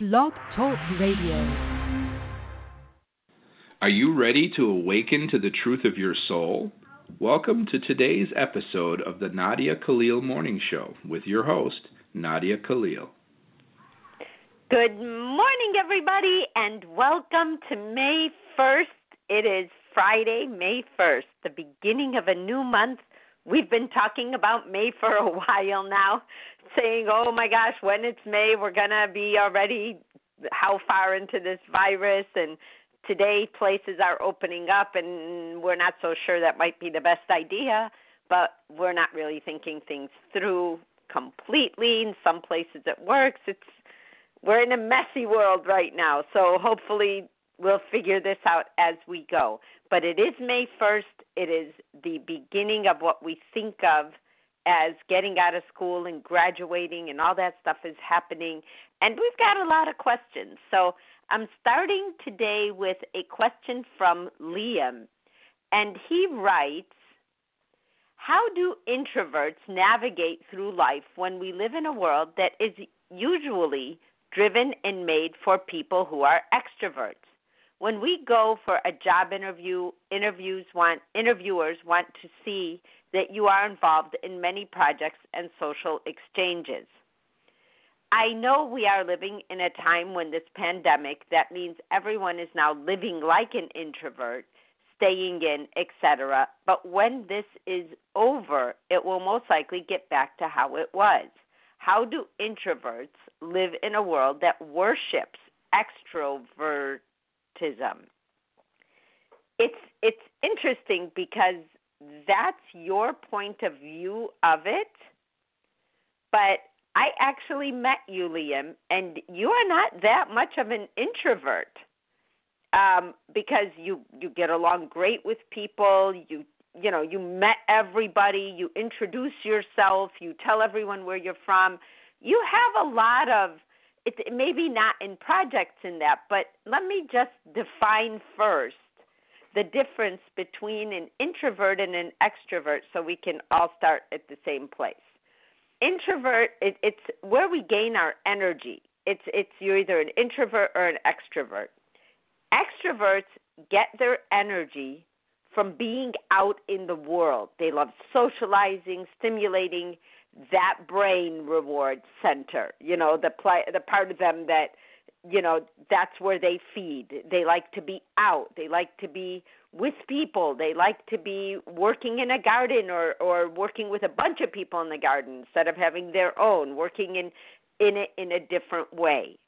Blog Talk Radio. Are you ready to awaken to the truth of your soul? Welcome to today's episode of the Nadia Khalil Morning Show with your host, Nadia Khalil. Good morning, everybody, and welcome to May 1st. It is Friday, May 1st, the beginning of a new month. We've been talking about May for a while now, saying, oh, my gosh, when it's May, we're going to be already how far into this virus, and today places are opening up, and we're not so sure that might be the best idea, but we're not really thinking things through completely. In some places it works. We're in a messy world right now, so hopefully we'll figure this out as we go. But it is May 1st. It is the beginning of what we think of as getting out of school and graduating, and all that stuff is happening. And we've got a lot of questions. So I'm starting today with a question from Liam. And he writes, how do introverts navigate through life when we live in a world that is usually driven and made for people who are extroverts? When we go for a job interview, interviewers want to see that you are involved in many projects and social exchanges. I know we are living in a time when this pandemic, that means everyone is now living like an introvert, staying in, etc. But when this is over, it will most likely get back to how it was. How do introverts live in a world that worships extroverts? It's interesting because that's your point of view of it, but I actually met you, Liam, and you are not that much of an introvert because you get along great with people, you know, you met everybody, you introduce yourself, you tell everyone where you're from. You have a lot of It may be not in projects in that, but let me just define first the difference between an introvert and an extrovert so we can all start at the same place. Introvert, it's where we gain our energy. It's you're either an introvert or an extrovert. Extroverts get their energy from being out in the world. They love socializing, stimulating that brain reward center, you know, the part of them that, you know, that's where they feed. They like to be out. They like to be with people. They like to be working in a garden or working with a bunch of people in the garden instead of having their own, working in a different way.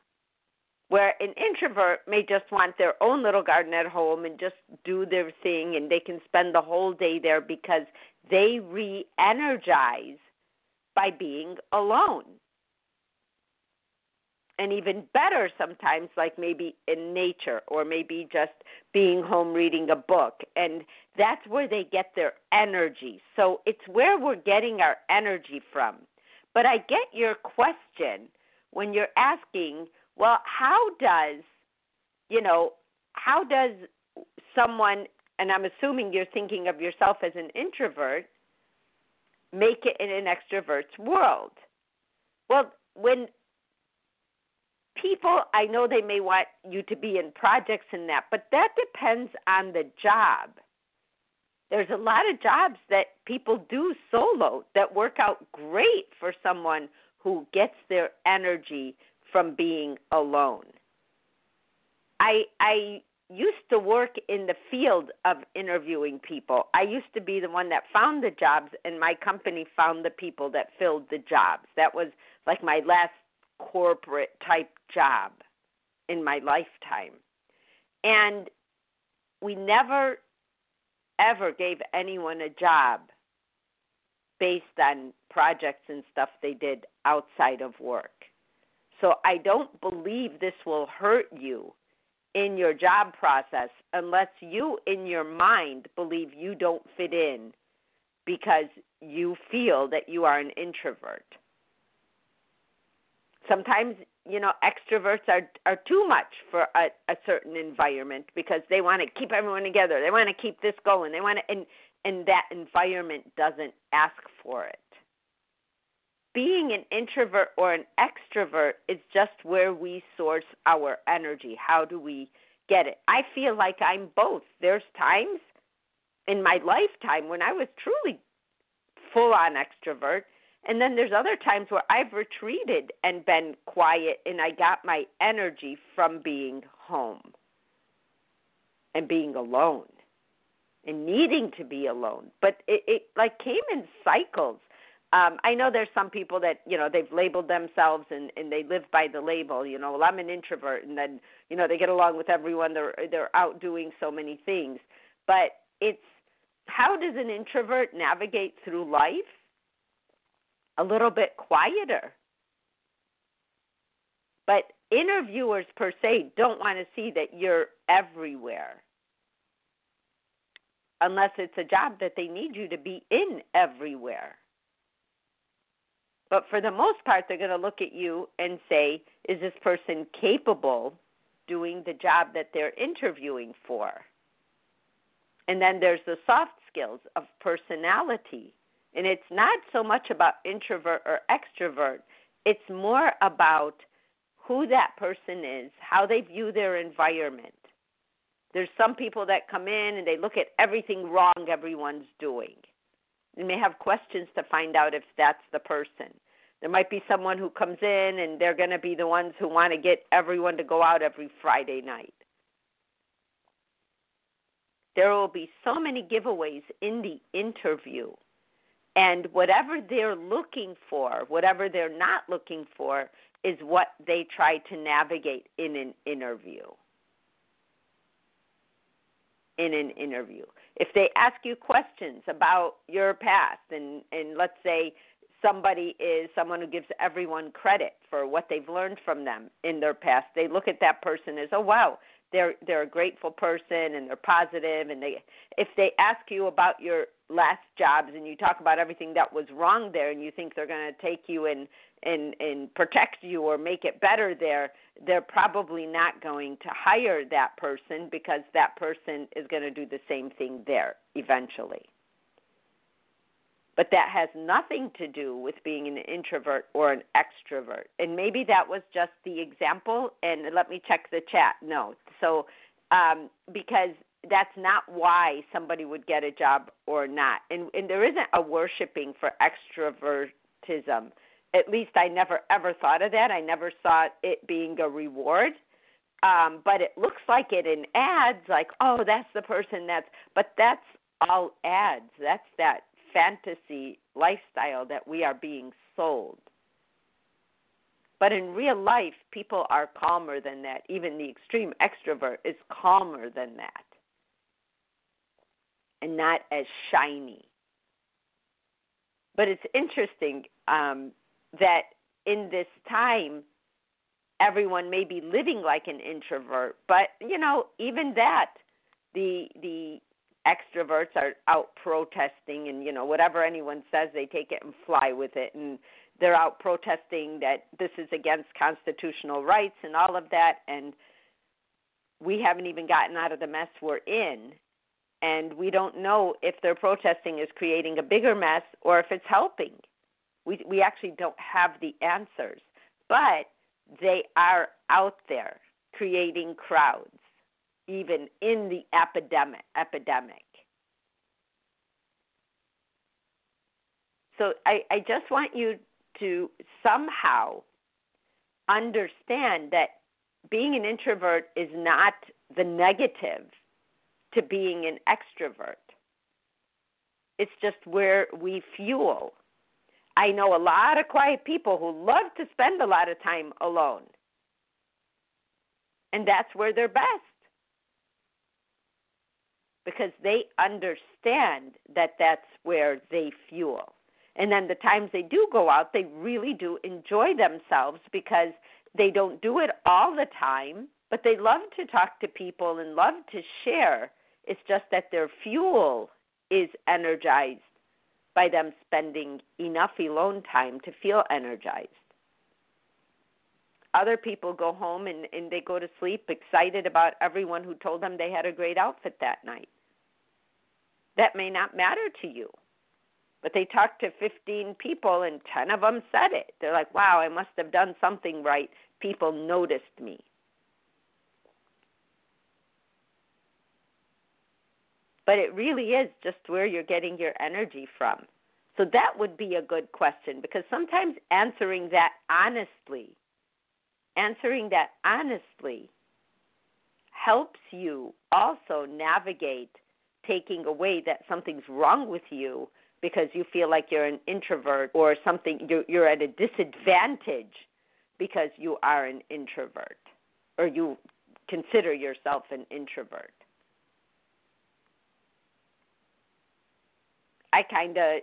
Where an introvert may just want their own little garden at home and just do their thing, and they can spend the whole day there because they re-energize by being alone. And even better sometimes, like maybe in nature or maybe just being home reading a book. And that's where they get their energy. So it's where we're getting our energy from. But I get your question when you're asking, well, how does someone, and I'm assuming you're thinking of yourself as an introvert, make it in an extrovert's world? Well, when people, I know they may want you to be in projects and that, but that depends on the job. There's a lot of jobs that people do solo that work out great for someone who gets their energy from being alone. I used to work in the field of interviewing people. I used to be the one that found the jobs, and my company found the people that filled the jobs. That was like my last corporate type job in my lifetime. And we never, ever gave anyone a job based on projects and stuff they did outside of work. So I don't believe this will hurt you in your job process, unless you, in your mind, believe you don't fit in because you feel that you are an introvert. Sometimes, you know, extroverts are too much for a certain environment because they want to keep everyone together. They want to keep this going. They want to, and that environment doesn't ask for it. being an introvert or an extrovert is just where we source our energy. How do we get it? I feel like I'm both. There's times in my lifetime when I was truly full-on extrovert, and then there's other times where I've retreated and been quiet, and I got my energy from being home and being alone and needing to be alone. But it like came in cycles. I know there's some people that, you know, they've labeled themselves and they live by the label, you know, well, I'm an introvert, and then, you know, they get along with everyone. They're out doing so many things. But it's, how does an introvert navigate through life? A little bit quieter. But interviewers per se don't want to see that you're everywhere, unless it's a job that they need you to be in everywhere. But for the most part, they're going to look at you and say, is this person capable doing the job that they're interviewing for? And then there's the soft skills of personality. And it's not so much about introvert or extrovert. It's more about who that person is, how they view their environment. There's some people that come in and they look at everything wrong everyone's doing. They may have questions to find out if that's the person. There might be someone who comes in and they're going to be the ones who want to get everyone to go out every Friday night. There will be so many giveaways in the interview. And whatever they're looking for, whatever they're not looking for, is what they try to navigate in an interview. If they ask you questions about your past, and let's say somebody is someone who gives everyone credit for what they've learned from them in their past, they look at that person as, oh, wow, they're a grateful person and they're positive. And if they ask you about your last jobs and you talk about everything that was wrong there and you think they're going to take you and protect you or make it better there, they're probably not going to hire that person, because that person is going to do the same thing there eventually. But that has nothing to do with being an introvert or an extrovert. And maybe that was just the example, and let me check the chat. No. So because that's not why somebody would get a job or not. And there isn't a worshiping for extrovertism. At least I never, ever thought of that. I never saw it being a reward. But it looks like it in ads, like, oh, that's the person that's – but that's all ads. That's that fantasy lifestyle that we are being sold. But in real life, people are calmer than that. Even the extreme extrovert is calmer than that, and not as shiny. But it's interesting that in this time, everyone may be living like an introvert, but, you know, even that, the extroverts are out protesting, and, you know, whatever anyone says, they take it and fly with it, and they're out protesting that this is against constitutional rights and all of that, and we haven't even gotten out of the mess we're in. And we don't know if their protesting is creating a bigger mess or if it's helping. We actually don't have the answers. But they are out there creating crowds, even in the epidemic. So I just want you to somehow understand that being an introvert is not the negative to being an extrovert. It's just where we fuel. I know a lot of quiet people who love to spend a lot of time alone, and that's where they're best, because they understand that that's where they fuel. And then the times they do go out, they really do enjoy themselves, because they don't do it all the time, but they love to talk to people and love to share. It's just that their fuel is energized by them spending enough alone time to feel energized. Other people go home and they go to sleep excited about everyone who told them they had a great outfit that night. That may not matter to you. But they talked to 15 people and 10 of them said it. They're like, wow, I must have done something right. People noticed me. But it really is just where you're getting your energy from. So that would be a good question, because sometimes answering that honestly helps you also navigate taking away that something's wrong with you because you feel like you're an introvert or something, you're at a disadvantage because you are an introvert or you consider yourself an introvert. I kind of,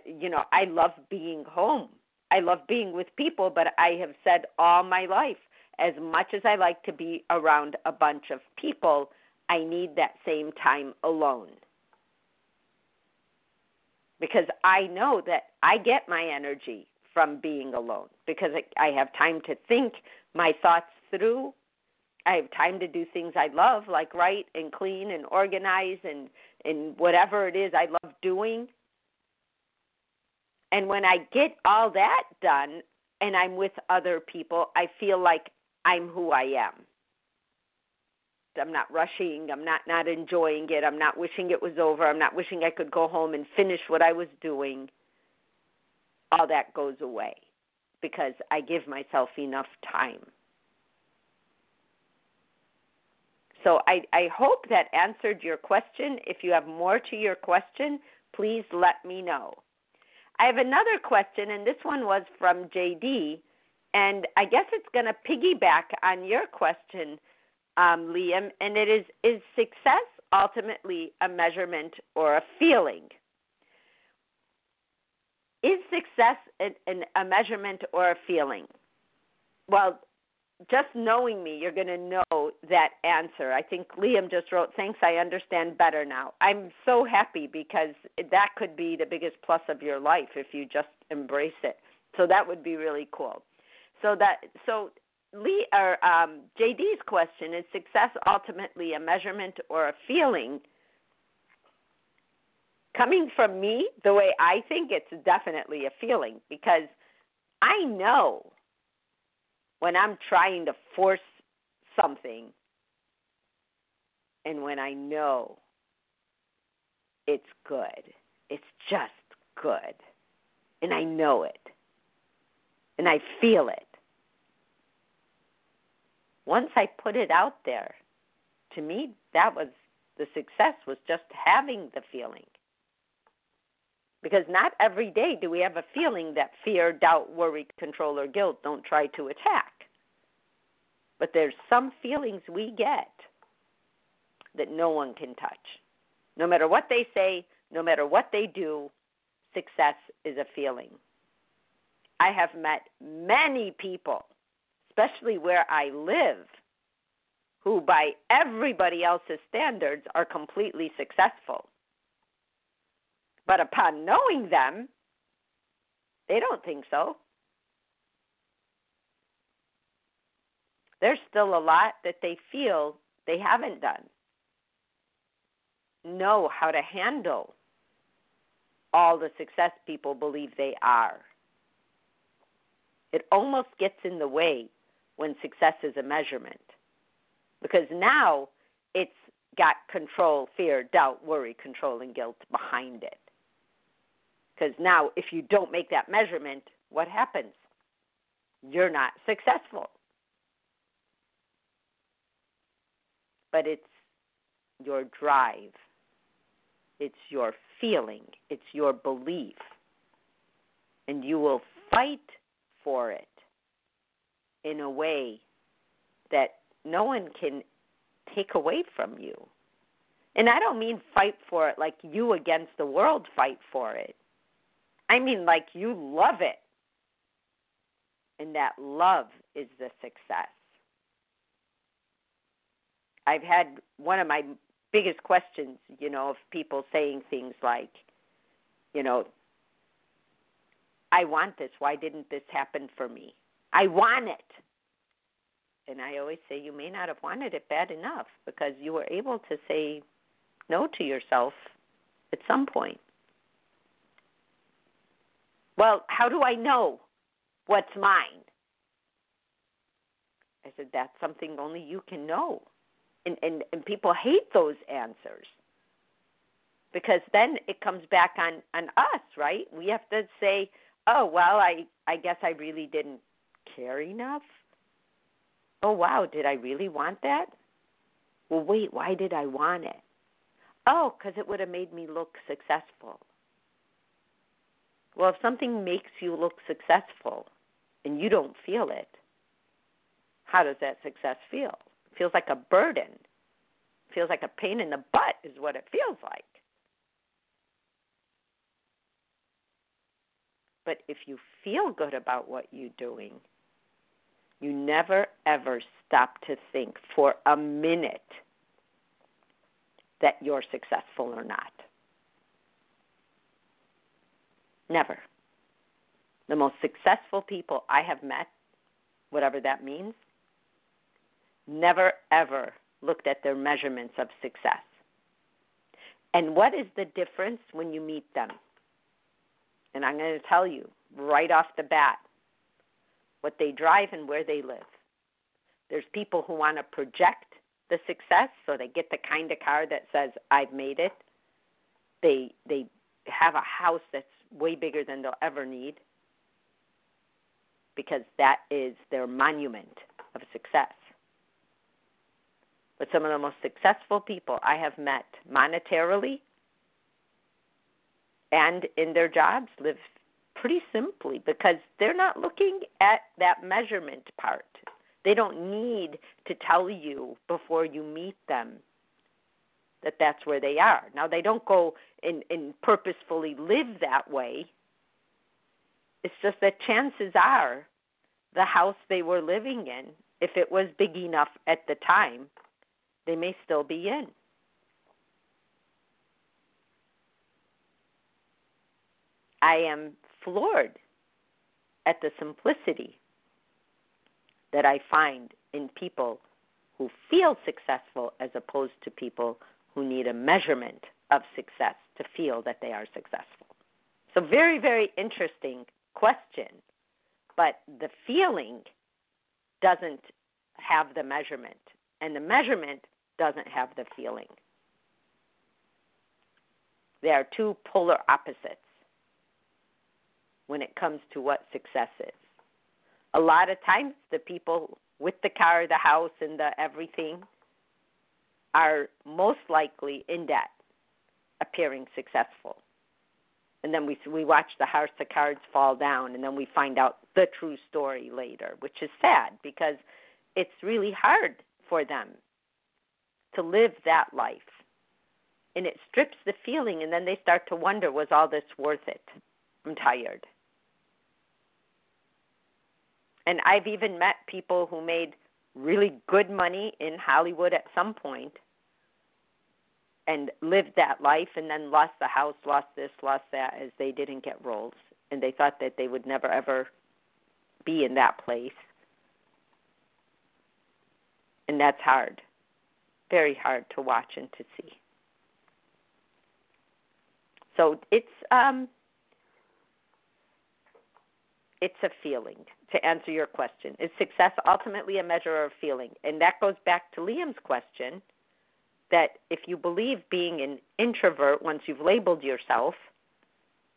I love being home. I love being with people, but I have said all my life, as much as I like to be around a bunch of people, I need that same time alone. Because I know that I get my energy from being alone, because I have time to think my thoughts through. I have time to do things I love, like write and clean and organize and whatever it is I love doing. And when I get all that done and I'm with other people, I feel like I'm who I am. I'm not rushing. I'm not enjoying it. I'm not wishing it was over. I'm not wishing I could go home and finish what I was doing. All that goes away because I give myself enough time. So I hope that answered your question. If you have more to your question, please let me know. I have another question, and this one was from JD, and I guess it's going to piggyback on your question, Liam, and it is success ultimately a measurement or a feeling? Is success a measurement or a feeling? Well, just knowing me, you're going to know that answer. I think Liam just wrote, thanks, I understand better now. I'm so happy because that could be the biggest plus of your life if you just embrace it. So that would be really cool. So Lee or JD's question is, success ultimately a measurement or a feeling? Coming from me, the way I think, it's definitely a feeling, because I know when I'm trying to force something and when I know it's good, it's just good, and I know it, and I feel it. Once I put it out there, to me, that was the success, was just having the feeling. Because not every day do we have a feeling that fear, doubt, worry, control, or guilt don't try to attack. But there's some feelings we get that no one can touch. No matter what they say, no matter what they do, success is a feeling. I have met many people, especially where I live, who by everybody else's standards are completely successful. But upon knowing them, they don't think so. There's still a lot that they feel they haven't done. Know how to handle all the success people believe they are. It almost gets in the way when success is a measurement, because now it's got control, fear, doubt, worry, control, and guilt behind it. Because now if you don't make that measurement, what happens? You're not successful. But it's your drive. It's your feeling. It's your belief. And you will fight for it in a way that no one can take away from you. And I don't mean fight for it like you against the world fight for it. I mean, like, you love it. And that love is the success. I've had one of my biggest questions, of people saying things like, I want this. Why didn't this happen for me? I want it. And I always say, you may not have wanted it bad enough, because you were able to say no to yourself at some point. Well, how do I know what's mine? I said, that's something only you can know. And people hate those answers because then it comes back on us, right? We have to say, oh, well, I guess I really didn't care enough. Oh, wow, did I really want that? Well, wait, why did I want it? Oh, because it would have made me look successful. Well, if something makes you look successful and you don't feel it, how does that success feel? It feels like a burden. It feels like a pain in the butt is what it feels like. But if you feel good about what you're doing, you never, ever stop to think for a minute that you're successful or not. Never. The most successful people I have met, whatever that means, never, ever looked at their measurements of success. And what is the difference when you meet them? And I'm going to tell you right off the bat what they drive and where they live. There's people who want to project the success, so they get the kind of car that says, I've made it. They have a house that's way bigger than they'll ever need because that is their monument of success. But some of the most successful people I have met monetarily and in their jobs live pretty simply because they're not looking at that measurement part. They don't need to tell you before you meet them that that's where they are. Now, they don't go and purposefully live that way. It's just that chances are the house they were living in, if it was big enough at the time, they may still be in. I am floored at the simplicity that I find in people who feel successful as opposed to people who need a measurement of success to feel that they are successful. So very, very interesting question, but the feeling doesn't have the measurement, and the measurement doesn't have the feeling. They are two polar opposites when it comes to what success is. A lot of times the people with the car, the house, and the everything are most likely in debt, appearing successful. And then we watch the house of cards fall down, and then we find out the true story later, which is sad because it's really hard for them to live that life. And it strips the feeling, and then they start to wonder, was all this worth it? I'm tired. And I've even met people who made really good money in Hollywood at some point and lived that life and then lost the house, lost this, lost that, as they didn't get roles. And they thought that they would never, ever be in that place. And that's hard, very hard to watch and to see. So It's a feeling, to answer your question. Is success ultimately a measure of feeling? And that goes back to Liam's question, that if you believe being an introvert, once you've labeled yourself,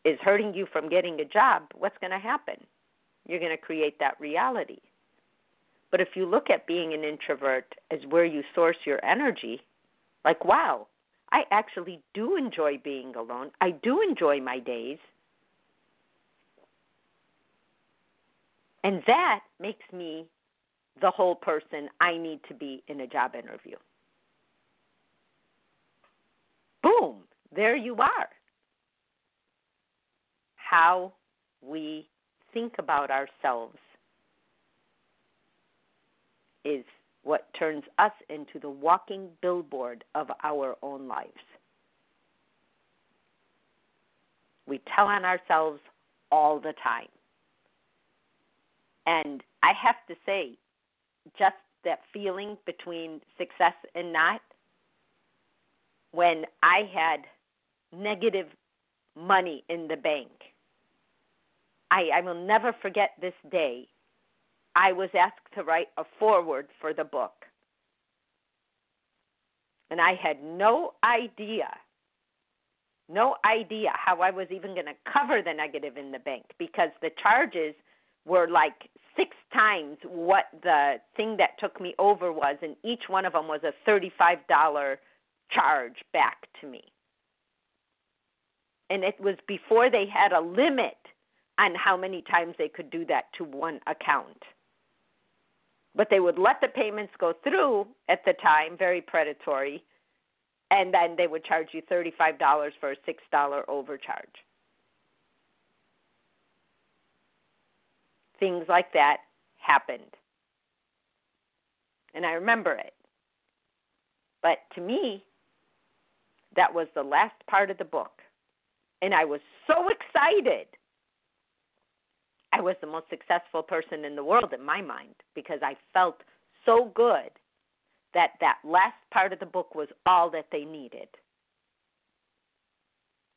is hurting you from getting a job, what's going to happen? You're going to create that reality. But if you look at being an introvert as where you source your energy, like, wow, I actually do enjoy being alone. I do enjoy my days. And that makes me the whole person I need to be in a job interview. Boom, there you are. How we think about ourselves is what turns us into the walking billboard of our own lives. We tell on ourselves all the time. And I have to say, just that feeling between success and not, when I had negative money in the bank, I will never forget this day. I was asked to write a foreword for the book. And I had no idea how I was even going to cover the negative in the bank, because the charges were like 6 times what the thing that took me over was, and each one of them was a $35 charge back to me. And it was before they had a limit on how many times they could do that to one account. But they would let the payments go through at the time, very predatory, and then they would charge you $35 for a $6 overcharge. Things like that happened. And I remember it. But to me, that was the last part of the book. And I was so excited. I was the most successful person in the world in my mind, because I felt so good that that last part of the book was all that they needed.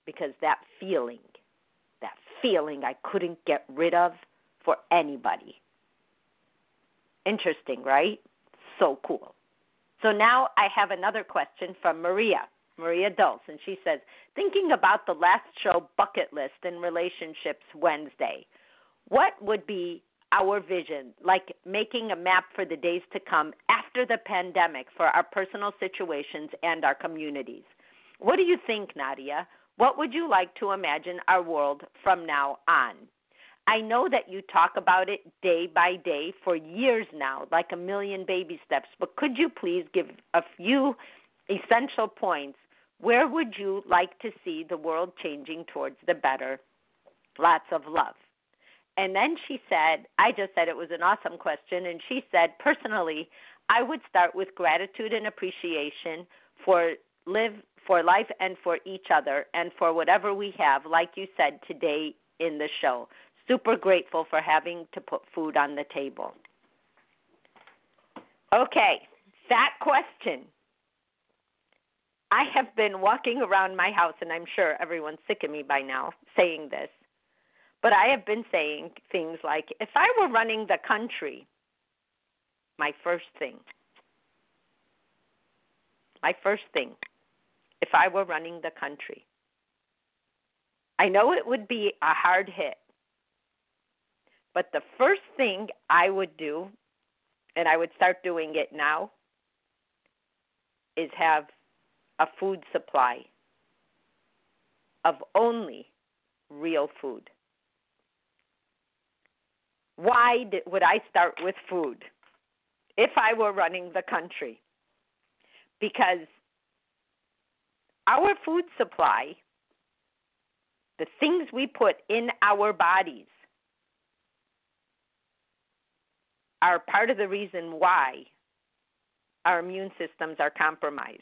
Because that feeling I couldn't get rid of for anybody. Interesting, right? So cool. So now I have another question from Maria Dulse, and she says, thinking about the last show, Bucket List in Relationships Wednesday, what would be our vision, like making a map for the days to come after the pandemic for our personal situations and our communities? What do you think, Nadia? What would you like to imagine our world from now on? I know that you talk about it day by day for years now, like a million baby steps, but could you please give a few essential points? Where would you like to see the world changing towards the better? Lots of love. And then she said, I just said it was an awesome question, and she said, personally, I would start with gratitude and appreciation for life and for each other and for whatever we have, like you said today in the show. Super grateful for having to put food on the table. Okay, that question. I have been walking around my house, and I'm sure everyone's sick of me by now saying this, but I have been saying things like, if I were running the country, my first thing, if I were running the country, I know it would be a hard hit, but the first thing I would do, and I would start doing it now, is have a food supply of only real food. Why would I start with food if I were running the country? Because our food supply, the things we put in our bodies, are part of the reason why our immune systems are compromised.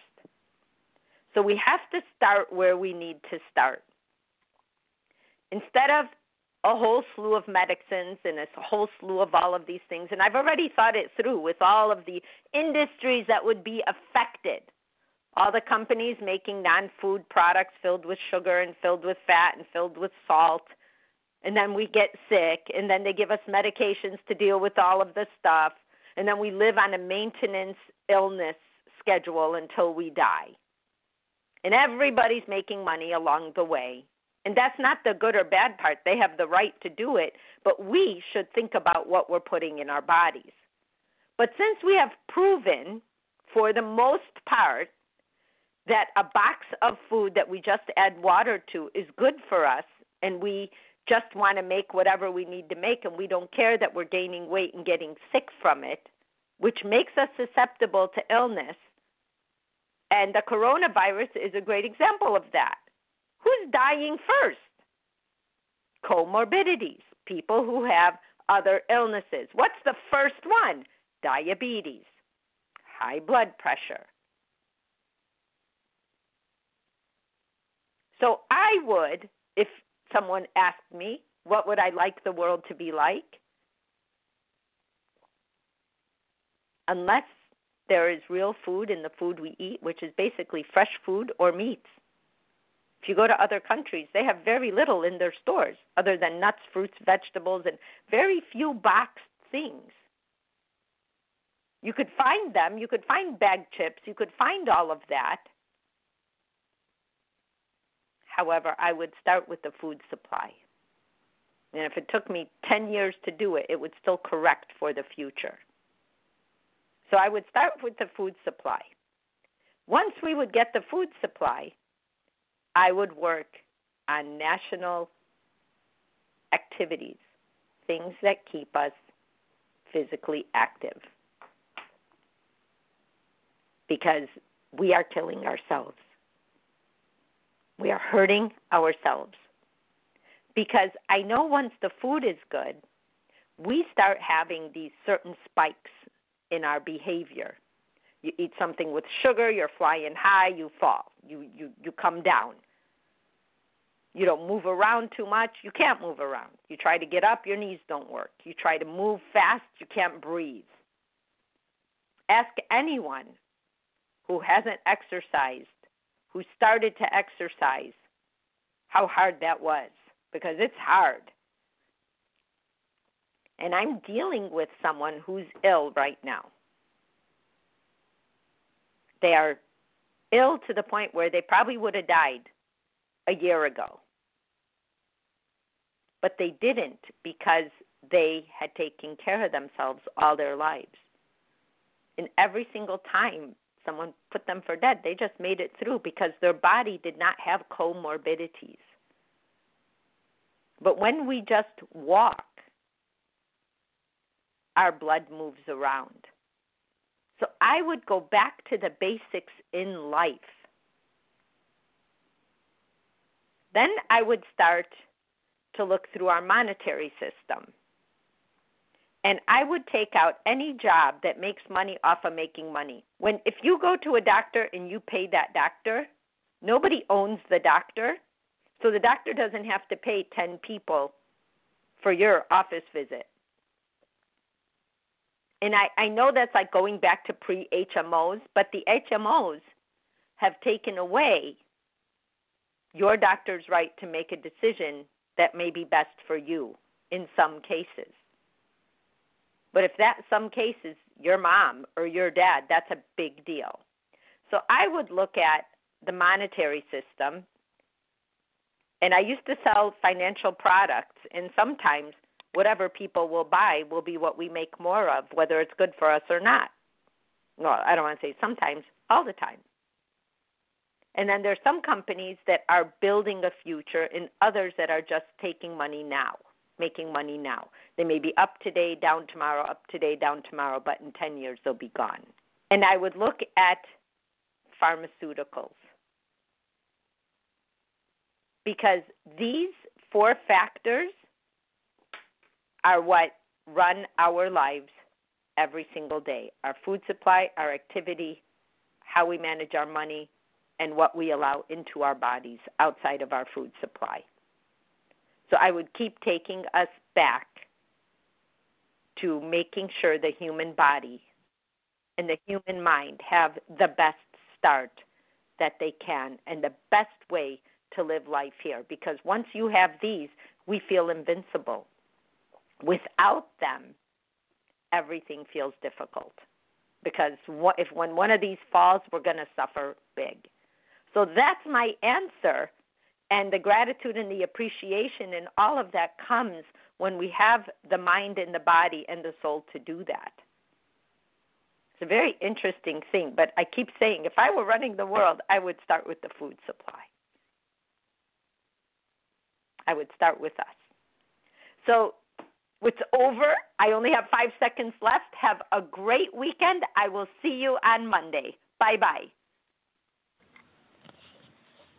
So we have to start where we need to start. Instead of a whole slew of medicines and a whole slew of all of these things. And I've already thought it through with all of the industries that would be affected. All the companies making non-food products filled with sugar and filled with fat and filled with salt. And then we get sick. And then they give us medications to deal with all of the stuff. And then we live on a maintenance illness schedule until we die. And everybody's making money along the way. And that's not the good or bad part. They have the right to do it, but we should think about what we're putting in our bodies. But since we have proven, for the most part, that a box of food that we just add water to is good for us, and we just want to make whatever we need to make, and we don't care that we're gaining weight and getting sick from it, which makes us susceptible to illness. And the coronavirus is a great example of that. Who's dying first? Comorbidities, people who have other illnesses. What's the first one? Diabetes, high blood pressure. So I would, if someone asked me, what would I like the world to be like? Unless there is real food in the food we eat, which is basically fresh food or meats. If you go to other countries, they have very little in their stores other than nuts, fruits, vegetables, and very few boxed things. You could find them. You could find bag chips. You could find all of that. However, I would start with the food supply. And if it took me 10 years to do it, it would still correct for the future. So I would start with the food supply. Once we would get the food supply, I would work on national activities, things that keep us physically active, because we are killing ourselves. We are hurting ourselves. Because I know once the food is good, we start having these certain spikes in our behavior. You eat something with sugar, you're flying high, you fall. You come down. You don't move around too much, you can't move around. You try to get up, your knees don't work. You try to move fast, you can't breathe. Ask anyone who hasn't exercised, who started to exercise, how hard that was, because it's hard. And I'm dealing with someone who's ill right now. They are ill to the point where they probably would have died a year ago. But they didn't, because they had taken care of themselves all their lives. And every single time someone put them for dead, they just made it through, because their body did not have comorbidities. But when we just walk, our blood moves around. So I would go back to the basics in life. Then I would start to look through our monetary system. And I would take out any job that makes money off of making money. If you go to a doctor and you pay that doctor, nobody owns the doctor. So the doctor doesn't have to pay 10 people for your office visit. And I know that's like going back to pre-HMOs, but the HMOs have taken away your doctor's right to make a decision that may be best for you in some cases. But if that some case is your mom or your dad, that's a big deal. So I would look at the monetary system, and I used to sell financial products, and sometimes whatever people will buy will be what we make more of, whether it's good for us or not. Well, I don't want to say sometimes, all the time. And then there's some companies that are building a future and others that are just taking money now. Making money now. They may be up today, down tomorrow, up today, down tomorrow, but in 10 years they'll be gone. And I would look at pharmaceuticals, because these four factors are what run our lives every single day: our food supply, our activity, how we manage our money, and what we allow into our bodies outside of our food supply. So I would keep taking us back to making sure the human body and the human mind have the best start that they can and the best way to live life here. Because once you have these, we feel invincible. Without them, everything feels difficult. Because if when one of these falls, we're going to suffer big. So that's my answer. And the gratitude and the appreciation and all of that comes when we have the mind and the body and the soul to do that. It's a very interesting thing, but I keep saying, if I were running the world, I would start with the food supply. I would start with us. So it's over. I only have 5 seconds left. Have a great weekend. I will see you on Monday. Bye-bye.